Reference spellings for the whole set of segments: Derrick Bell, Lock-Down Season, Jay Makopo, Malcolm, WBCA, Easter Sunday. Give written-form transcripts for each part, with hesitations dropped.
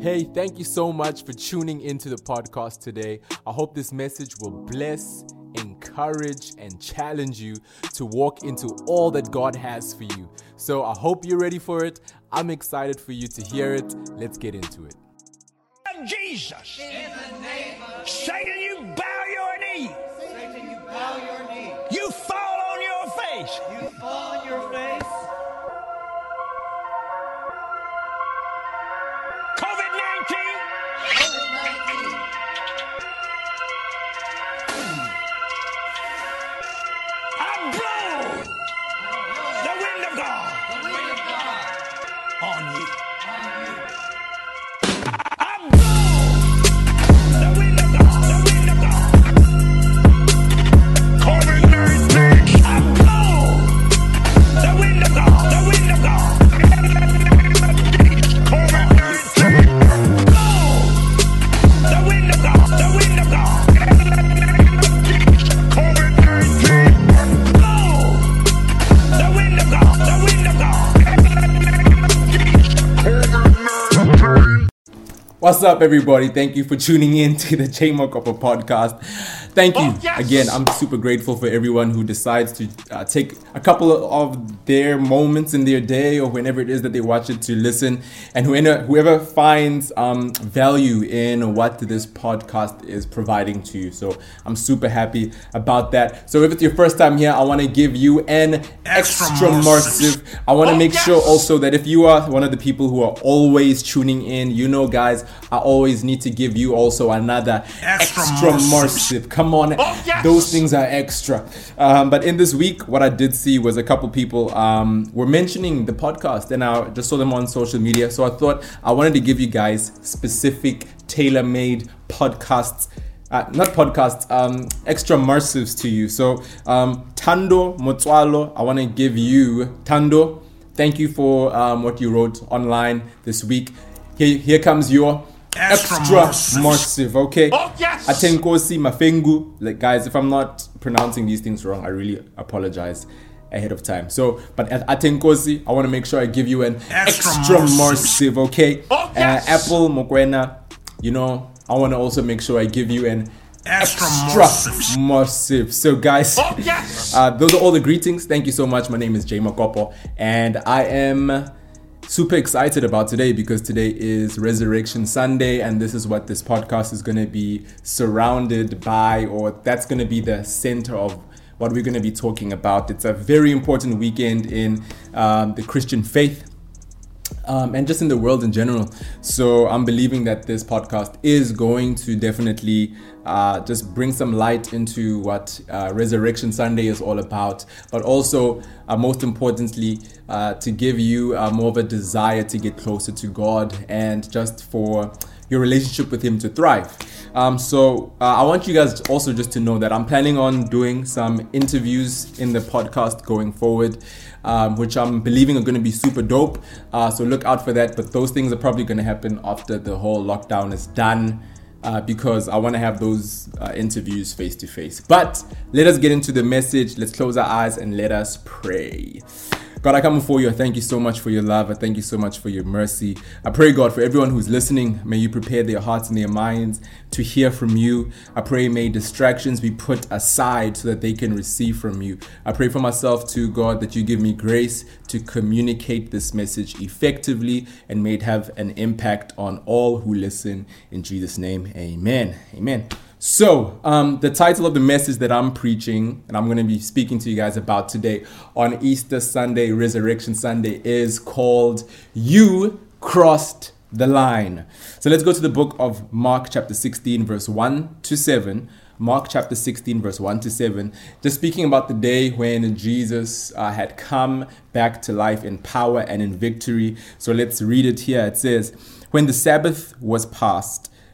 Hey, thank you so much for tuning into the podcast today. I hope this message will bless, encourage, and challenge you to walk into all that God has for you. So I hope you're ready for it. I'm excited for you to hear it. Let's get into it. Jesus, Satan, you bow your knee. Satan, you bow your knee. You fall on your face. You fall on your face. What's up, everybody? Thank you for tuning in to the Jay Makopo Podcast. Thank you. Again, I'm super grateful for everyone who decides to take a couple of their moments in their day or whenever it is that they watch it to listen. And whoever finds value in what this podcast is providing to you. So I'm super happy about that. So if it's your first time here, I want to give you an extra massive. I want to make sure also that if you are one of the people who are always tuning in, you know, guys, I always need to give you also another extra massive. Come on, those things are extra. But in this week, what I did see was a couple people were mentioning the podcast, and I just saw them on social media. So I thought I wanted to give you guys specific, tailor-made podcasts. Extra immersives to you. So Tando Motswalo, I want to give you Tando. Thank you for what you wrote online this week. Here comes your extra massive, okay? Oh, yes! Atenkosi Mafengu. Like, guys, if I'm not pronouncing these things wrong, I really apologize ahead of time. So, but at Atenkosi, I want to make sure I give you an extra massive, okay? Oh, yes! Apple Mokwena, you know, I want to also make sure I give you an extra massive. So, guys, oh, yes! Those are all the greetings. Thank you so much. My name is Jay Makopo, and I am super excited about today because today is Resurrection Sunday, and this is what this podcast is going to be surrounded by, or that's going to be the center of what we're going to be talking about. It's a very important weekend in the Christian faith and just in the world in general. So I'm believing that this podcast is going to definitely just bring some light into what Resurrection Sunday is all about, but also most importantly to give you more of a desire to get closer to God and just for your relationship with Him to thrive. I want you guys also just to know that I'm planning on doing some interviews in the podcast going forward, which I'm believing are going to be super dope. So look out for that. But those things are probably going to happen after the whole lockdown is done, because I want to have those interviews face to face. But let us get into the message. Let's close our eyes and let us pray. God, I come before you. I thank you so much for your love. I thank you so much for your mercy. I pray, God, for everyone who's listening, may you prepare their hearts and their minds to hear from you. I pray may distractions be put aside so that they can receive from you. I pray for myself too, God, that you give me grace to communicate this message effectively and may it have an impact on all who listen. In Jesus' name, amen. Amen. So, the title of the message that I'm preaching and I'm going to be speaking to you guys about today on Easter Sunday, Resurrection Sunday, is called You Crossed the Line. So let's go to the book of Mark chapter 16, verse 1 to 7. Mark chapter 16, verse 1 to 7. Just speaking about the day when Jesus had come back to life in power and in victory. So let's read it here. It says, "When the Sabbath was passed,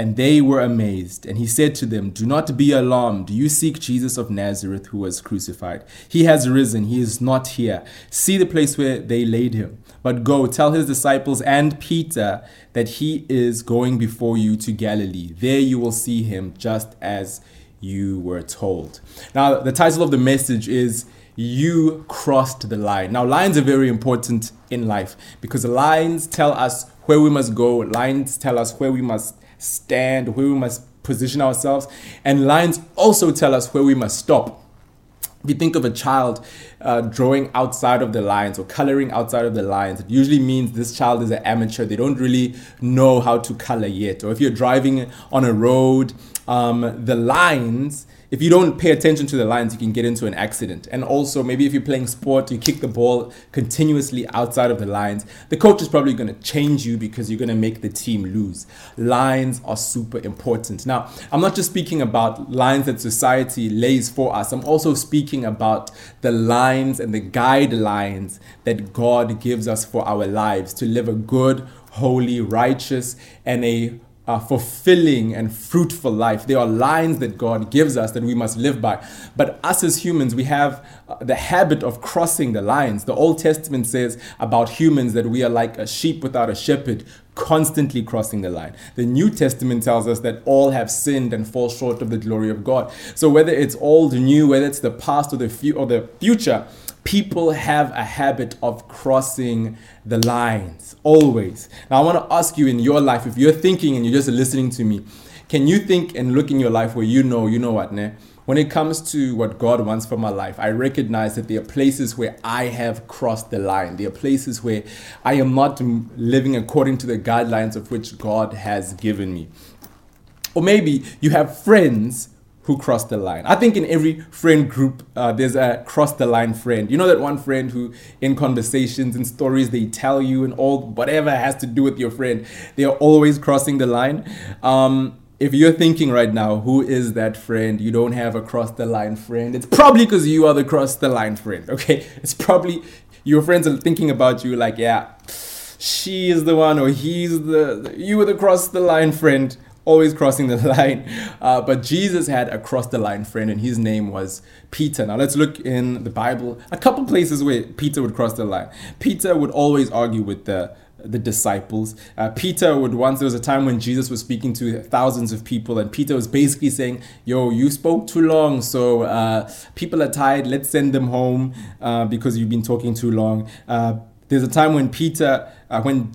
and they were amazed. And he said to them, "Do not be alarmed. You seek Jesus of Nazareth, who was crucified. He has risen. He is not here. See the place where they laid him. But go, tell his disciples and Peter that he is going before you to Galilee. There you will see him, just as you were told." Now, the title of the message is "You Crossed the Line." Now, lines are very important in life because lines tell us where we must go. Lines tell us where we must stand, where we must position ourselves, and lines also tell us where we must stop. If you think of a child drawing outside of the lines or coloring outside of the lines, it usually means this child is an amateur. They don't really know how to color yet. Or if you're driving on a road, the lines, if you don't pay attention to the lines, you can get into an accident. And also, maybe if you're playing sport, you kick the ball continuously outside of the lines, the coach is probably going to change you because you're going to make the team lose. Lines are super important. Now, I'm not just speaking about lines that society lays for us. I'm also speaking about the lines and the guidelines that God gives us for our lives to live a good, holy, righteous, and a fulfilling and fruitful life. There are lines that God gives us that we must live by. But us as humans, we have the habit of crossing the lines. The Old Testament says about humans that we are like a sheep without a shepherd, constantly crossing the line. The New Testament tells us that all have sinned and fall short of the glory of God. So whether it's old, new, whether it's the past or the future, people have a habit of crossing the lines, always. Now, I want to ask you in your life, if you're thinking and you're just listening to me, can you think and look in your life where you know what, ne? When it comes to what God wants for my life, I recognize that there are places where I have crossed the line. There are places where I am not living according to the guidelines of which God has given me. Or maybe you have friends who crossed the line. I think in every friend group, there's a cross the line friend. You know that one friend who in conversations and stories they tell you and all whatever has to do with your friend, they are always crossing the line. If you're thinking right now, who is that friend? You don't have a cross the line friend. It's probably because you are the cross the line friend, okay? It's probably your friends are thinking about you like, yeah, she is the one or he's you were the cross the line friend. Always crossing the line. But Jesus had a cross-the-line friend, and his name was Peter. Now, let's look in the Bible. A couple places where Peter would cross the line. Peter would always argue with the disciples. There was a time when Jesus was speaking to thousands of people, and Peter was basically saying, you spoke too long, so people are tired. Let's send them home because you've been talking too long. There's a time when when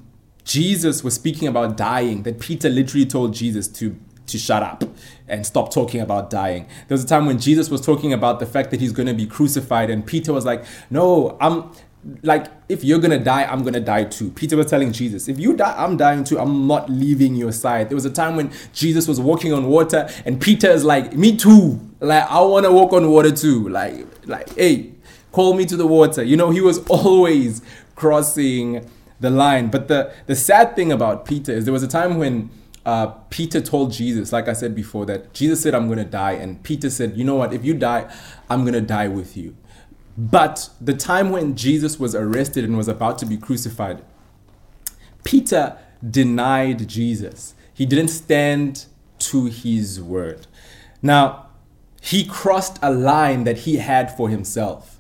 Jesus was speaking about dying, that Peter literally told Jesus to shut up and stop talking about dying. There was a time when Jesus was talking about the fact that he's going to be crucified, and Peter was like, no, I'm like, if you're going to die, I'm going to die too. Peter was telling Jesus, if you die, I'm dying too. I'm not leaving your side. There was a time when Jesus was walking on water, and Peter is like, me too. Like, I want to walk on water too. Like, hey, call me to the water. You know, he was always crossing the line. But the sad thing about Peter is there was a time when Peter told Jesus, like I said before, that Jesus said, I'm going to die. And Peter said, you know what? If you die, I'm going to die with you. But the time when Jesus was arrested and was about to be crucified, Peter denied Jesus. He didn't stand to his word. Now, he crossed a line that he had for himself.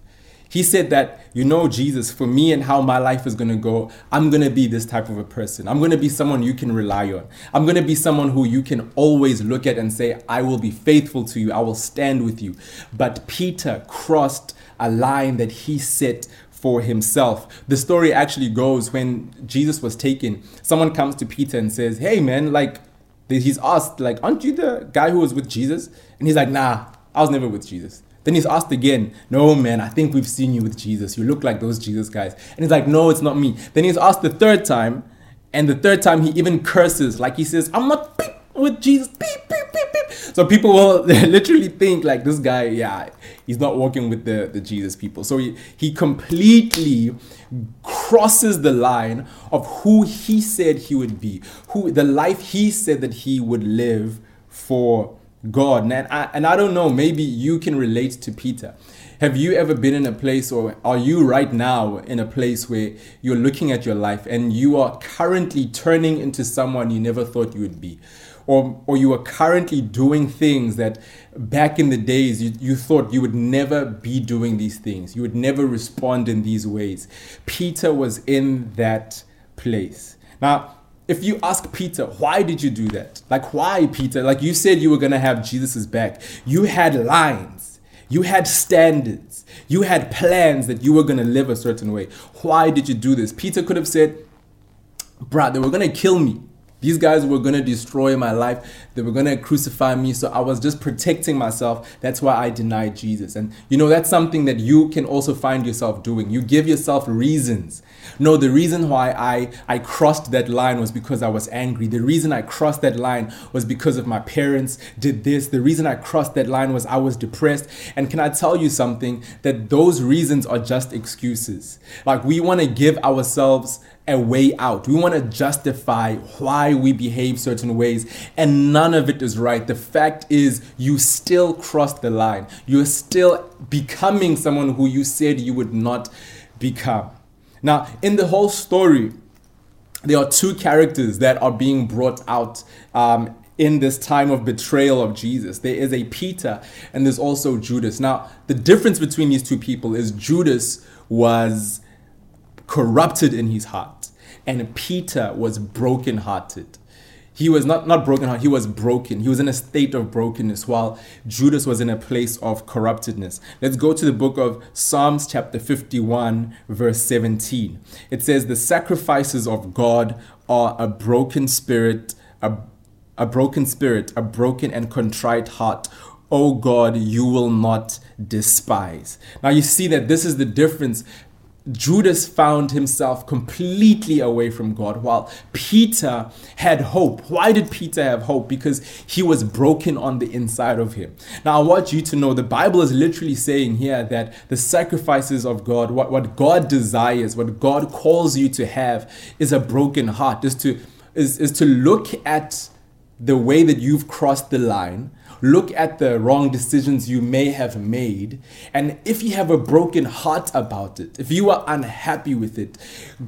He said that, Jesus, for me and how my life is going to go, I'm going to be this type of a person. I'm going to be someone you can rely on. I'm going to be someone who you can always look at and say, I will be faithful to you. I will stand with you. But Peter crossed a line that he set for himself. The story actually goes, when Jesus was taken, someone comes to Peter and says, hey, man, he's asked, aren't you the guy who was with Jesus? And he's like, nah, I was never with Jesus. Then he's asked again, no, man, I think we've seen you with Jesus. You look like those Jesus guys. And he's like, no, it's not me. Then he's asked the third time. And the third time he even curses. Like, he says, I'm not with Jesus. So people will literally think like, this guy, yeah, he's not walking with the Jesus people. So he completely crosses the line of who he said he would be, the life he said that he would live for God. And I don't know, maybe you can relate to Peter. Have you ever been in a place, or are you right now in a place where you're looking at your life and you are currently turning into someone you never thought you would be? or you are currently doing things that back in the days you thought you would never be doing these things. You would never respond in these ways. Peter was in that place. Now, if you ask Peter, why did you do that? Like, why, Peter? Like, you said you were going to have Jesus's back. You had lines. You had standards. You had plans that you were going to live a certain way. Why did you do this? Peter could have said, bruh, they were going to kill me. These guys were going to destroy my life. They were going to crucify me. So I was just protecting myself. That's why I denied Jesus. And, you know, that's something that you can also find yourself doing. You give yourself reasons. No, the reason why I crossed that line was because I was angry. The reason I crossed that line was because of my parents did this. The reason I crossed that line was I was depressed. And can I tell you something? That those reasons are just excuses. Like, we want to give ourselves a way out. We want to justify why we behave certain ways, and none of it is right. The fact is, you still crossed the line. You're still becoming someone who you said you would not become. Now, in the whole story, there are two characters that are being brought out in this time of betrayal of Jesus. There is a Peter and there's also Judas. Now, the difference between these two people is Judas was corrupted in his heart, and Peter was brokenhearted. He was not brokenhearted, he was broken. He was in a state of brokenness, while Judas was in a place of corruptedness. Let's go to the book of Psalms chapter 51 verse 17. It says, the sacrifices of God are a broken spirit, a broken and contrite heart, O God, you will not despise. Now you see that this is the difference. Judas found himself completely away from God, while Peter had hope. Why did Peter have hope? Because he was broken on the inside of him. Now, I want you to know the Bible is literally saying here that the sacrifices of God, what God desires, what God calls you to have, is a broken heart, is to look at the way that you've crossed the line, look at the wrong decisions you may have made, and if you have a broken heart about it, if you are unhappy with it,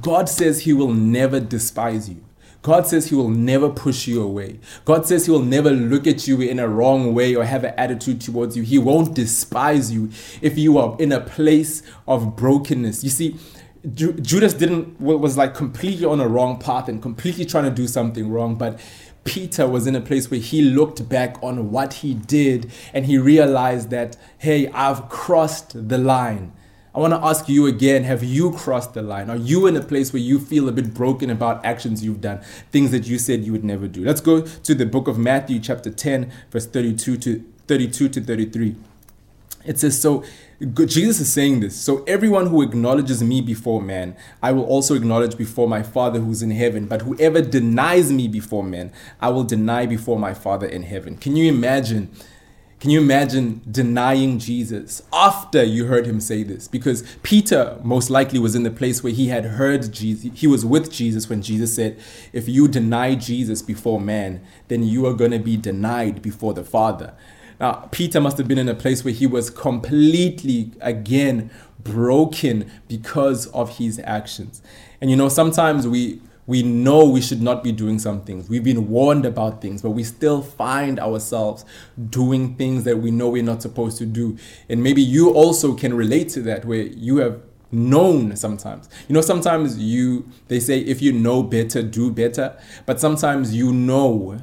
God says he will never despise you. God says he will never push you away. God says he will never look at you in a wrong way or have an attitude towards you. He won't despise you if you are in a place of brokenness. You see, Judas was like completely on a wrong path and completely trying to do something wrong, but Peter was in a place where he looked back on what he did and he realized that, hey, I've crossed the line. I want to ask you again, have you crossed the line? Are you in a place where you feel a bit broken about actions you've done, things that you said you would never do? Let's go to the book of Matthew chapter 10, verse 32 to 33. It says, so Jesus is saying this. So everyone who acknowledges me before man, I will also acknowledge before my Father who's in heaven. But whoever denies me before men, I will deny before my Father in heaven. Can you imagine? Can you imagine denying Jesus after you heard him say this? Because Peter most likely was in the place where he had heard Jesus. He was with Jesus when Jesus said, if you deny Jesus before man, then you are going to be denied before the Father. Now, Peter must have been in a place where he was completely, again, broken because of his actions. And, you know, sometimes we know we should not be doing some things. We've been warned about things, but we still find ourselves doing things that we know we're not supposed to do. And maybe you also can relate to that, where you have known sometimes. You know, sometimes they say, if you know better, do better. But sometimes you know,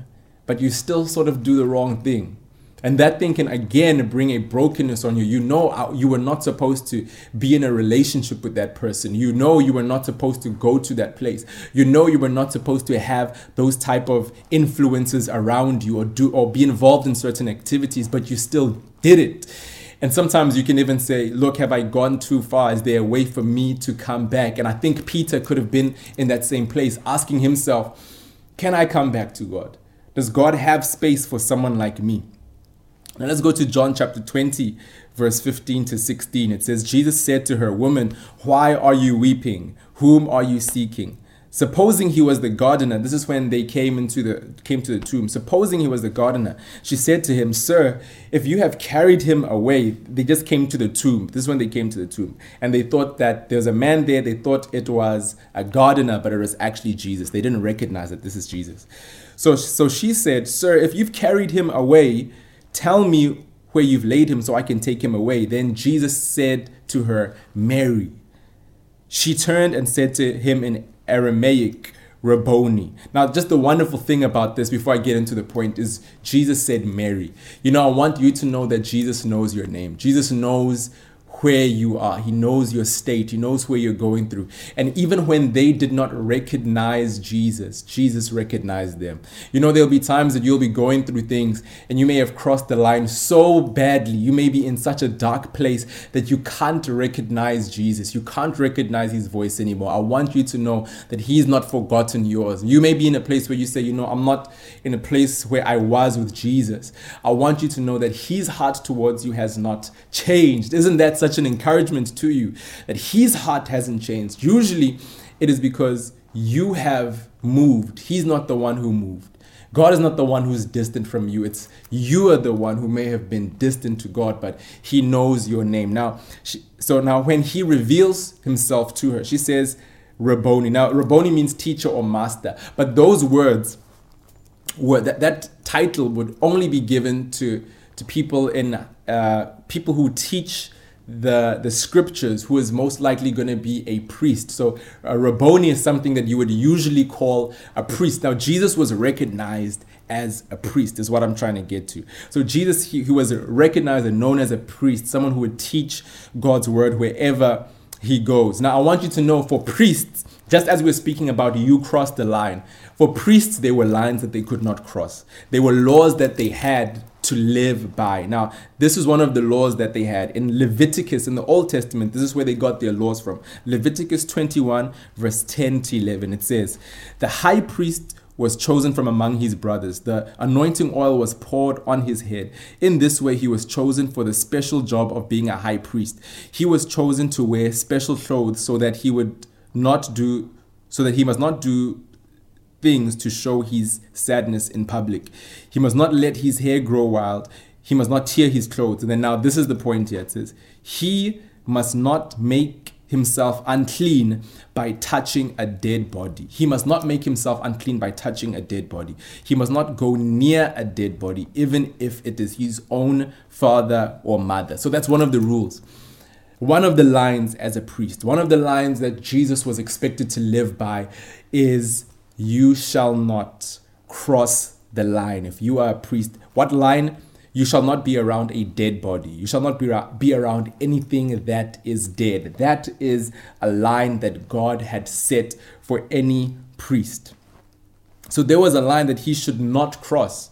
but you still sort of do the wrong thing. And that thing can again bring a brokenness on you. You know you were not supposed to be in a relationship with that person. You know you were not supposed to go to that place. You know you were not supposed to have those type of influences around you or be involved in certain activities, but you still did it. And sometimes you can even say, look, have I gone too far? Is there a way for me to come back? And I think Peter could have been in that same place, asking himself, can I come back to God? Does God have space for someone like me? Now let's go to John chapter 20, verse 15 to 16. It says, Jesus said to her, woman, why are you weeping? Whom are you seeking? Supposing he was the gardener, this is when they came to the tomb. Supposing he was the gardener, she said to him, "Sir, if you have carried him away," they just came to the tomb. This is when they came to the tomb. And they thought that there's a man there. They thought it was a gardener, but it was actually Jesus. They didn't recognize that this is Jesus. So she said, "Sir, if you've carried him away, tell me where you've laid him so I can take him away." Then Jesus said to her, "Mary." She turned and said to him in Aramaic, "Rabboni." Now, just the wonderful thing about this, before I get into the point, is Jesus said Mary. You know, I want you to know that Jesus knows your name. Jesus knows where you are. He knows your state. He knows where you're going through. And even when they did not recognize Jesus, Jesus recognized them. You know, there'll be times that you'll be going through things and you may have crossed the line so badly. You may be in such a dark place that you can't recognize Jesus. You can't recognize his voice anymore. I want you to know that he's not forgotten yours. You may be in a place where you say, you know, I'm not in a place where I was with Jesus. I want you to know that his heart towards you has not changed. Isn't that such an encouragement to you, that his heart hasn't changed? Usually it is because you have moved. He's not the one who moved. God is not the one who's distant from you. It's you are the one who may have been distant to God, but he knows your name. Now when he reveals himself to her, she says, "Rabboni." Now, Rabboni means teacher or master, but those words were that title would only be given to people in people who teach the scriptures, who is most likely going to be a priest. So a Rabboni is something that you would usually call a priest. Now, Jesus was recognized as a priest, is what I'm trying to get to. So Jesus, he was recognized and known as a priest, someone who would teach God's word wherever he goes. Now, I want you to know, for priests, just as we're speaking about you cross the line, for priests, there were lines that they could not cross. There were laws that they had to live by. Now, this is one of the laws that they had in Leviticus, in the Old Testament. This is where they got their laws from. Leviticus 21, verse 10 to 11. It says, "The high priest was chosen from among his brothers. The anointing oil was poured on his head. In this way, he was chosen for the special job of being a high priest. He was chosen to wear special clothes so that he must not do things to show his sadness in public. He must not let his hair grow wild. He must not tear his clothes." And then now this is the point here. It says, "He must not make himself unclean by touching a dead body." He must not make himself unclean by touching a dead body. He must not go near a dead body, even if it is his own father or mother. So that's one of the rules. One of the lines as a priest, one of the lines that Jesus was expected to live by is, "You shall not cross the line." If you are a priest, what line? You shall not be around a dead body. You shall not be around anything that is dead. That is a line that God had set for any priest. So there was a line that he should not cross.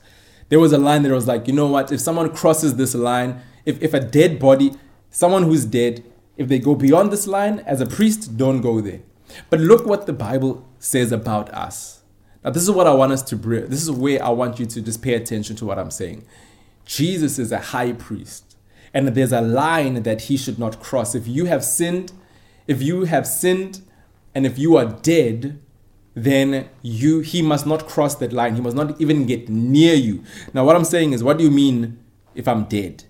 There was a line that was like, you know what? If someone crosses this line, if a dead body, someone who's dead, if they go beyond this line, as a priest, don't go there. But look what the Bible says about us. Now, this is what I want us to bring. This is where I want you to just pay attention to what I'm saying. Jesus is a high priest, and there's a line that he should not cross. If you have sinned, and if you are dead, then he must not cross that line. He must not even get near you. Now, what I'm saying is, what do you mean if I'm dead?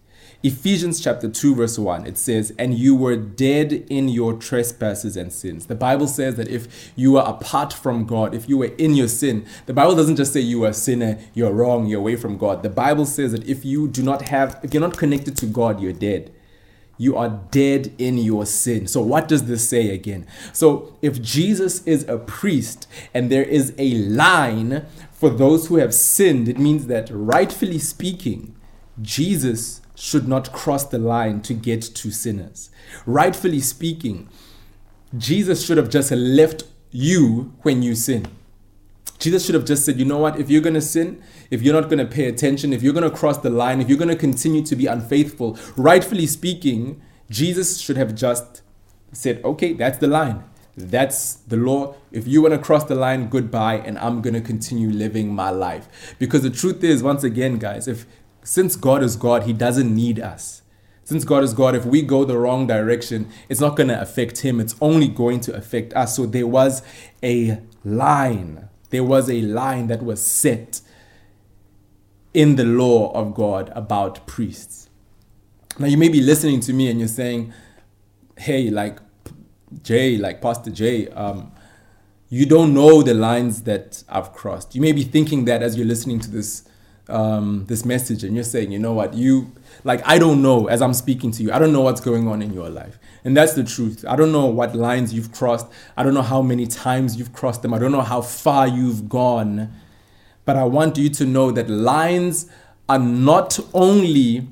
Ephesians chapter 2, verse 1, it says, "And you were dead in your trespasses and sins." The Bible says that if you are apart from God, if you were in your sin, the Bible doesn't just say you are a sinner, you're wrong, you're away from God. The Bible says that if you're not connected to God, you're dead. You are dead in your sin. So what does this say again? So if Jesus is a priest and there is a line for those who have sinned, it means that, rightfully speaking, Jesus should not cross the line to get to sinners. Rightfully speaking, Jesus should have just left you when you sin. Jesus should have just said, you know what, if you're going to sin, if you're not going to pay attention, if you're going to cross the line, if you're going to continue to be unfaithful, rightfully speaking, Jesus should have just said, okay, that's the line. That's the law. If you want to cross the line, goodbye, and I'm going to continue living my life. Because the truth is, once again, guys, since God is God, he doesn't need us. Since God is God, if we go the wrong direction, it's not going to affect him. It's only going to affect us. So there was a line. There was a line that was set in the law of God about priests. Now, you may be listening to me and you're saying, hey, Pastor Jay, you don't know the lines that I've crossed. You may be thinking that as you're listening to this this message, and you're saying, you know what, I don't know, as I'm speaking to you, I don't know what's going on in your life. And that's the truth. I don't know what lines you've crossed. I don't know how many times you've crossed them. I don't know how far you've gone. But I want you to know that lines are not only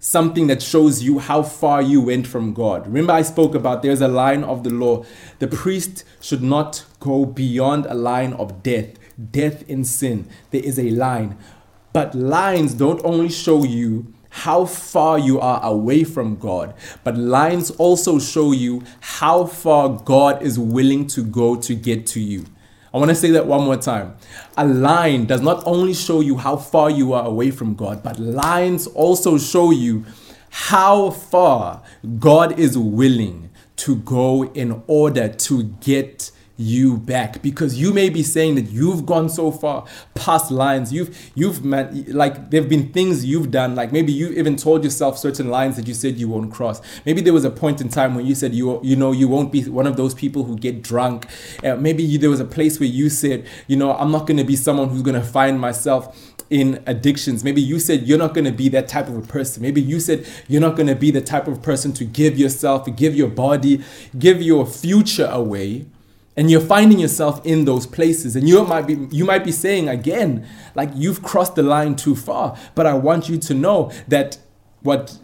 something that shows you how far you went from God. Remember, I spoke about there's a line of the law. The priest should not go beyond a line of death in sin. There is a line. But lines don't only show you how far you are away from God, but lines also show you how far God is willing to go to get to you. I want to say that one more time. A line does not only show you how far you are away from God, but lines also show you how far God is willing to go in order to get you back. Because you may be saying that you've gone so far past lines. There've been things you've done. Like maybe you even told yourself certain lines that you said you won't cross. Maybe there was a point in time when you said you won't be one of those people who get drunk. There was a place where you said, you know, I'm not going to be someone who's going to find myself in addictions. Maybe you said you're not going to be that type of a person. Maybe you said you're not going to be the type of person to give yourself, give your body, give your future away. And you're finding yourself in those places, and you might be saying again, like, you've crossed the line too far. But I want you to know that what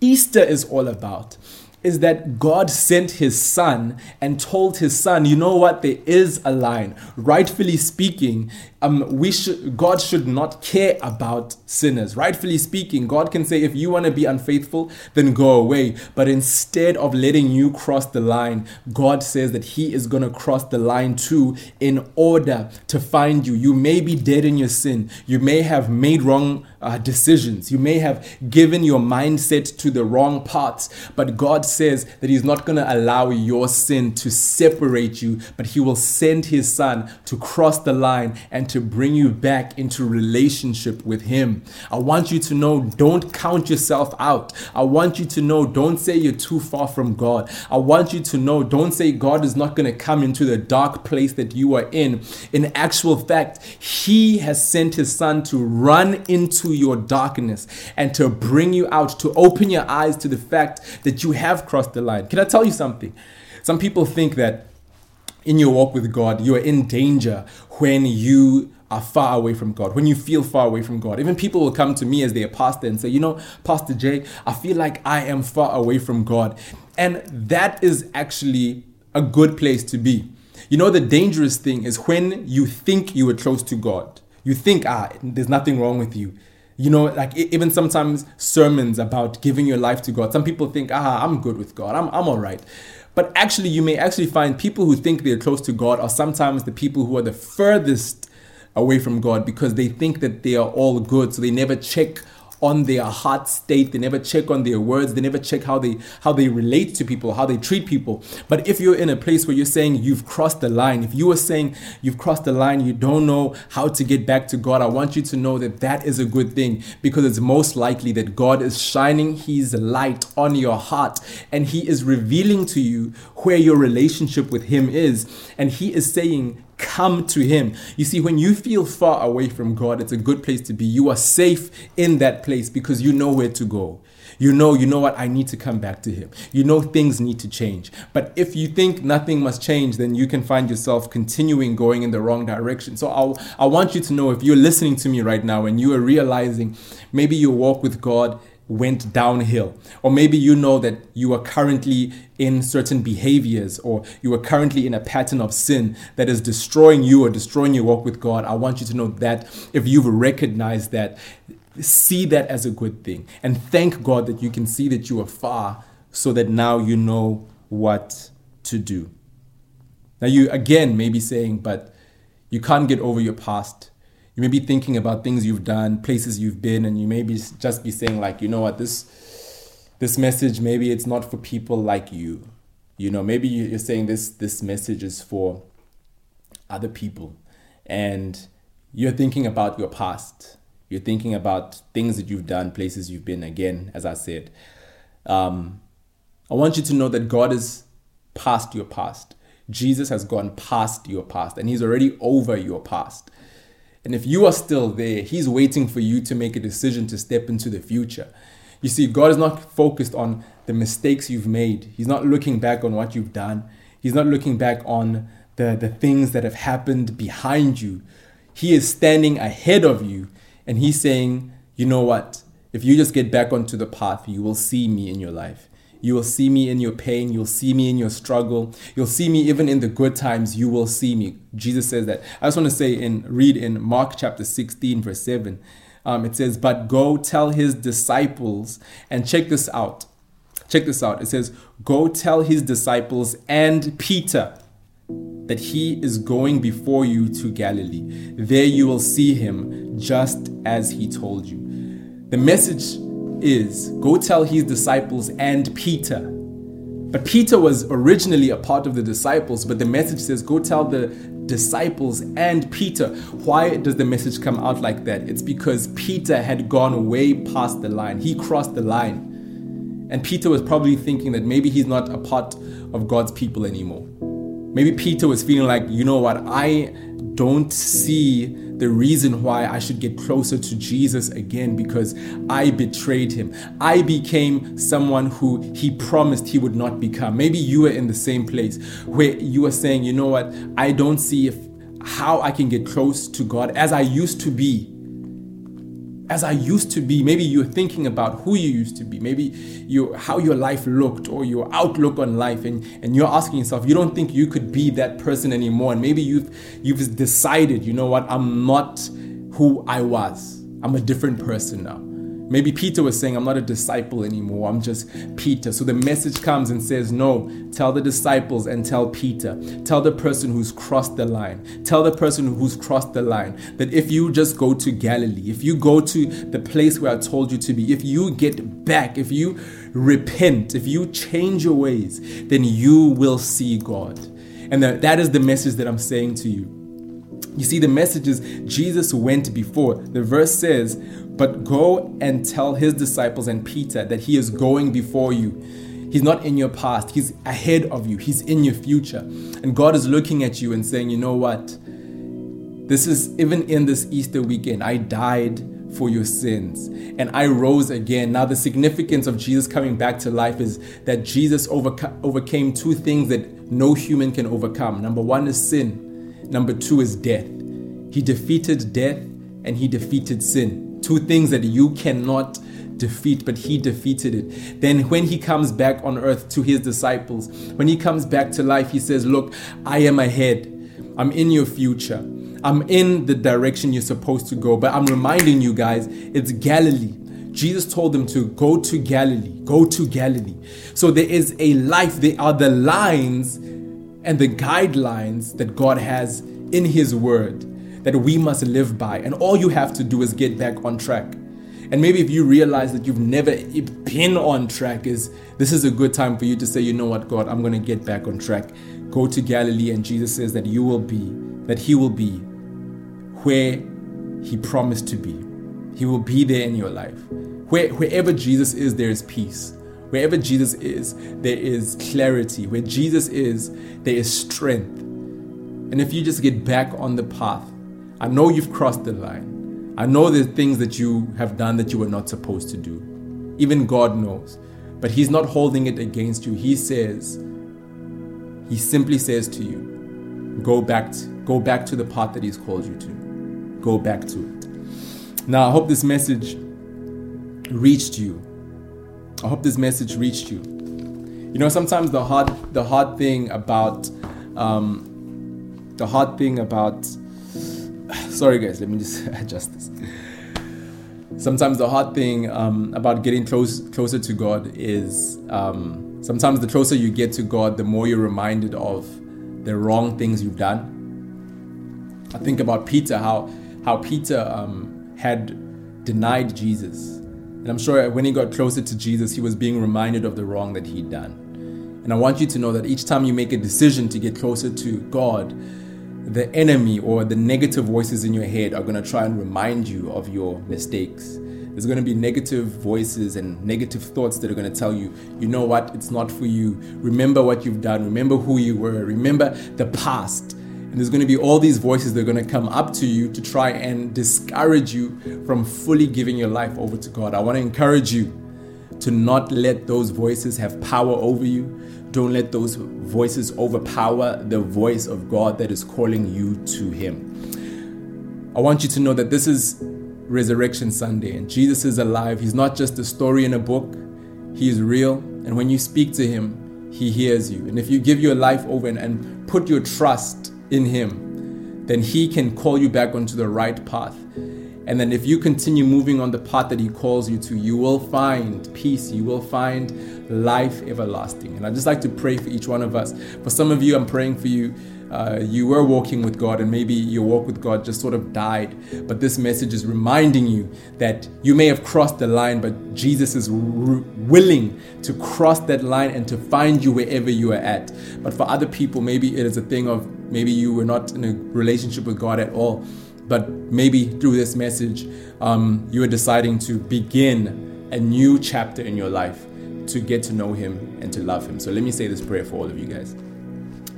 Easter is all about is that God sent his son and told his son, you know what, there is a line. Rightfully speaking, God should not care about sinners. Rightfully speaking, God can say, if you want to be unfaithful, then go away. But instead of letting you cross the line, God says that he is going to cross the line too in order to find you. You may be dead in your sin. You may have made wrong decisions. You may have given your mindset to the wrong parts, but God says that he's not going to allow your sin to separate you, but he will send his son to cross the line and to bring you back into relationship with him. I want you to know, don't count yourself out. I want you to know, don't say you're too far from God. I want you to know, don't say God is not going to come into the dark place that you are in. In actual fact, he has sent his son to run into your darkness and to bring you out, to open your eyes to the fact that you have crossed the line. Can I tell you something? Some people think that in your walk with God, you are in danger when you are far away from God, when you feel far away from God. Even people will come to me as their pastor and say, you know, Pastor Jay, I feel like I am far away from God. And that is actually a good place to be. You know, the dangerous thing is when you think you are close to God. You think, there's nothing wrong with you. You know, like even sometimes sermons about giving your life to God. Some people think, I'm good with God. I'm all right. But actually, you may actually find people who think they're close to God are sometimes the people who are the furthest away from God, because they think that they are all good. So they never check on their heart state. They never check on their words. They never check how they relate to people, how they treat people. But if you're in a place where you're saying you've crossed the line, if you are saying you've crossed the line, you don't know how to get back to God, I want you to know that that is a good thing, because it's most likely that God is shining his light on your heart, and he is revealing to you where your relationship with him is. And he is saying, come to him. You see, when you feel far away from God, it's a good place to be. You are safe in that place because you know where to go. You know what? I need to come back to him. You know things need to change. But if you think nothing must change, then you can find yourself continuing going in the wrong direction. So I want you to know, if you're listening to me right now and you are realizing maybe your walk with God went downhill, or maybe you know that you are currently in certain behaviors, or you are currently in a pattern of sin that is destroying you or destroying your walk with God, I want you to know that if you've recognized that, see that as a good thing, and thank God that you can see that you are far, so that now you know what to do. Now, you again may be saying, but you can't get over your past. You may be thinking about things you've done, places you've been, and you may be just be saying, like, you know what, this message, maybe it's not for people like you. You know, maybe you're saying this message is for other people. And you're thinking about your past. You're thinking about things that you've done, places you've been, again, as I said. I want you to know that God is past your past. Jesus has gone past your past, and he's already over your past. And if you are still there, he's waiting for you to make a decision to step into the future. You see, God is not focused on the mistakes you've made. He's not looking back on what you've done. He's not looking back on the things that have happened behind you. He is standing ahead of you, and he's saying, you know what? If you just get back onto the path, you will see me in your life. You will see me in your pain. You'll see me in your struggle. You'll see me even in the good times. You will see me. Jesus says that. I just want to say and read in Mark chapter 16, verse 7. It says, but go tell his disciples, and check this out. Check this out. It says, go tell his disciples and Peter that he is going before you to Galilee. There you will see him just as he told you. The message is, go tell his disciples and Peter. But Peter was originally a part of the disciples, but the message says, go tell the disciples and Peter. Why does the message come out like that? It's because Peter had gone way past the line. He crossed the line. And Peter was probably thinking that maybe he's not a part of God's people anymore. Maybe Peter was feeling like, you know what, I don't see the reason why I should get closer to Jesus again, because I betrayed him. I became someone who he promised he would not become. Maybe you were in the same place where you were saying, you know what, I don't see how I can get close to God as I used to be. As I used to be. Maybe you're thinking about who you used to be. Maybe how your life looked or your outlook on life. And you're asking yourself, you don't think you could be that person anymore. And maybe you've decided, you know what, I'm not who I was. I'm a different person now. Maybe Peter was saying, I'm not a disciple anymore. I'm just Peter. So the message comes and says, no, tell the disciples and tell Peter. Tell the person who's crossed the line. Tell the person who's crossed the line that if you just go to Galilee, if you go to the place where I told you to be, if you get back, if you repent, if you change your ways, then you will see God. And that is the message that I'm saying to you. You see, the message is Jesus went before. The verse says, but go and tell his disciples and Peter that he is going before you. He's not in your past. He's ahead of you. He's in your future. And God is looking at you and saying, you know what? This is, even in this Easter weekend, I died for your sins and I rose again. Now the significance of Jesus coming back to life is that Jesus overcame two things that no human can overcome. Number one is sin. Number two is death. He defeated death and he defeated sin. Two things that you cannot defeat, but he defeated it. Then when he comes back on earth to his disciples, when he comes back to life, he says, look, I am ahead. I'm in your future. I'm in the direction you're supposed to go. But I'm reminding you guys, it's Galilee. Jesus told them to go to Galilee. Go to Galilee. So there is a life. There are the lines and the guidelines that God has in his word that we must live by. And all you have to do is get back on track. And maybe if you realize that you've never been on track, this is a good time for you to say, you know what, God, I'm going to get back on track. Go to Galilee, and Jesus says that you will be, that he will be where he promised to be. He will be there in your life. Wherever Jesus is, there is peace. Wherever Jesus is, there is clarity. Where Jesus is, there is strength. And if you just get back on the path, I know you've crossed the line. I know the things that you have done that you were not supposed to do. Even God knows. But he's not holding it against you. He simply says to you, go back to the path that he's called you to. Go back to it. Now, I hope this message reached you. I hope this message reached you. You know, sometimes the hard thing about getting closer to God is sometimes the closer you get to God, the more you're reminded of the wrong things you've done. I think about Peter, how Peter had denied Jesus. And I'm sure when he got closer to Jesus, he was being reminded of the wrong that he'd done. And I want you to know that each time you make a decision to get closer to God, the enemy or the negative voices in your head are going to try and remind you of your mistakes. There's going to be negative voices and negative thoughts that are going to tell you, you know what, it's not for you. Remember what you've done. Remember who you were. Remember the past. And there's going to be all these voices that are going to come up to you to try and discourage you from fully giving your life over to God. I want to encourage you to not let those voices have power over you. Don't let those voices overpower the voice of God that is calling you to Him. I want you to know that this is Resurrection Sunday, and Jesus is alive. He's not just a story in a book. He is real, and when you speak to Him, He hears you. And if you give your life over and put your trust in Him, then He can call you back onto the right path. And then if you continue moving on the path that He calls you to, you will find peace. You will find life everlasting. And I'd just like to pray for each one of us. For some of you, I'm praying for you. You were walking with God, and maybe your walk with God just sort of died. But this message is reminding you that you may have crossed the line, but Jesus is willing to cross that line and to find you wherever you are at. But for other people, maybe it is a thing of maybe you were not in a relationship with God at all. But maybe through this message, you are deciding to begin a new chapter in your life, to get to know Him and to love Him. So let me say this prayer for all of you guys.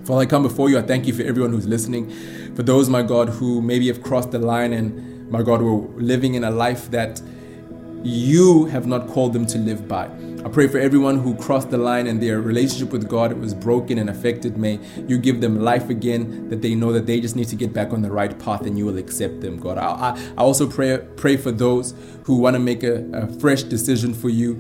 Father, I come before you. I thank you for everyone who's listening. For those, my God, who maybe have crossed the line and, my God, were living in a life that you have not called them to live by. I pray for everyone who crossed the line and their relationship with God was broken and affected. May you give them life again, that they know that they just need to get back on the right path, and you will accept them, God. I also pray for those who want to make a fresh decision for you.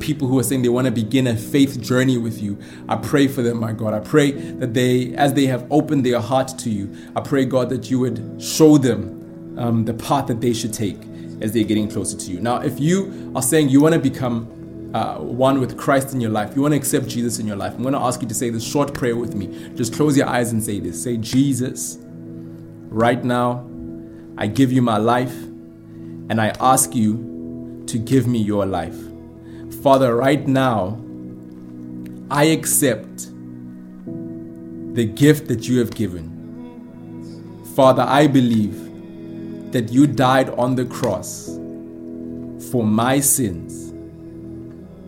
People who are saying they want to begin a faith journey with you. I pray for them, my God. I pray that they, as they have opened their heart to you, I pray, God, that you would show them the path that they should take as they're getting closer to you. Now, if you are saying you want to become one with Christ in your life, you want to accept Jesus in your life, I'm going to ask you to say this short prayer with me. Just close your eyes and say this. Say, Jesus, right now, I give you my life, and I ask you to give me your life. Father, right now, I accept the gift that you have given. Father, I believe that you died on the cross for my sins.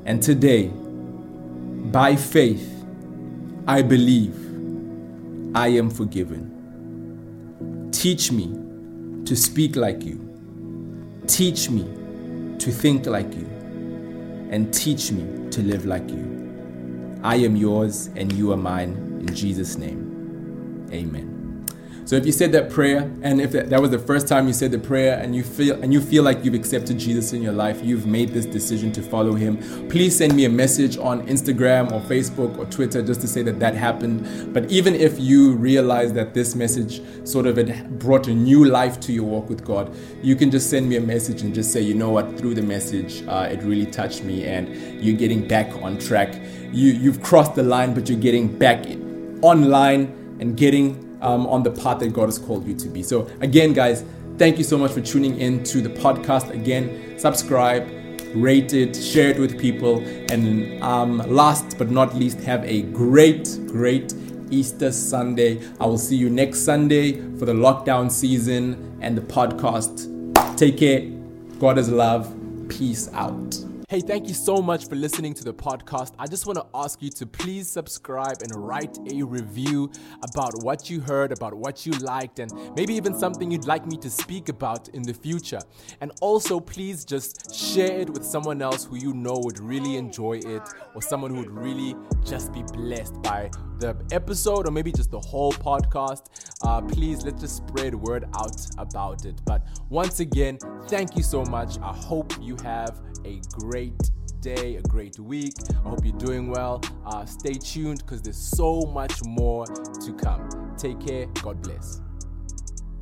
And today, by faith, I believe I am forgiven. Teach me to speak like you. Teach me to think like you. And teach me to live like you. I am yours and you are mine. In Jesus' name, amen. So if you said that prayer, and if that was the first time you said the prayer, and you feel like you've accepted Jesus in your life, you've made this decision to follow Him, please send me a message on Instagram or Facebook or Twitter just to say that happened. But even if you realize that this message sort of had brought a new life to your walk with God, you can just send me a message and just say, you know what, through the message, it really touched me, and you're getting back on track. You've crossed the line, but you're getting back online and getting on the path that God has called you to be. So again, guys, thank you so much for tuning in to the podcast. Again, subscribe, rate it, share it with people. And last but not least, have a great, great Easter Sunday. I will see you next Sunday for the lockdown season and the podcast. Take care. God is love. Peace out. Hey, thank you so much for listening to the podcast. I just want to ask you to please subscribe and write a review about what you heard, about what you liked, and maybe even something you'd like me to speak about in the future. And also, please just share it with someone else who you know would really enjoy it, or someone who would really just be blessed by the episode, or maybe just the whole podcast. Please, let's just spread word out about it. But once again, thank you so much. I hope you have a great day, a great week. I hope you're doing well. Stay tuned, because there's so much more to come. Take care. God bless.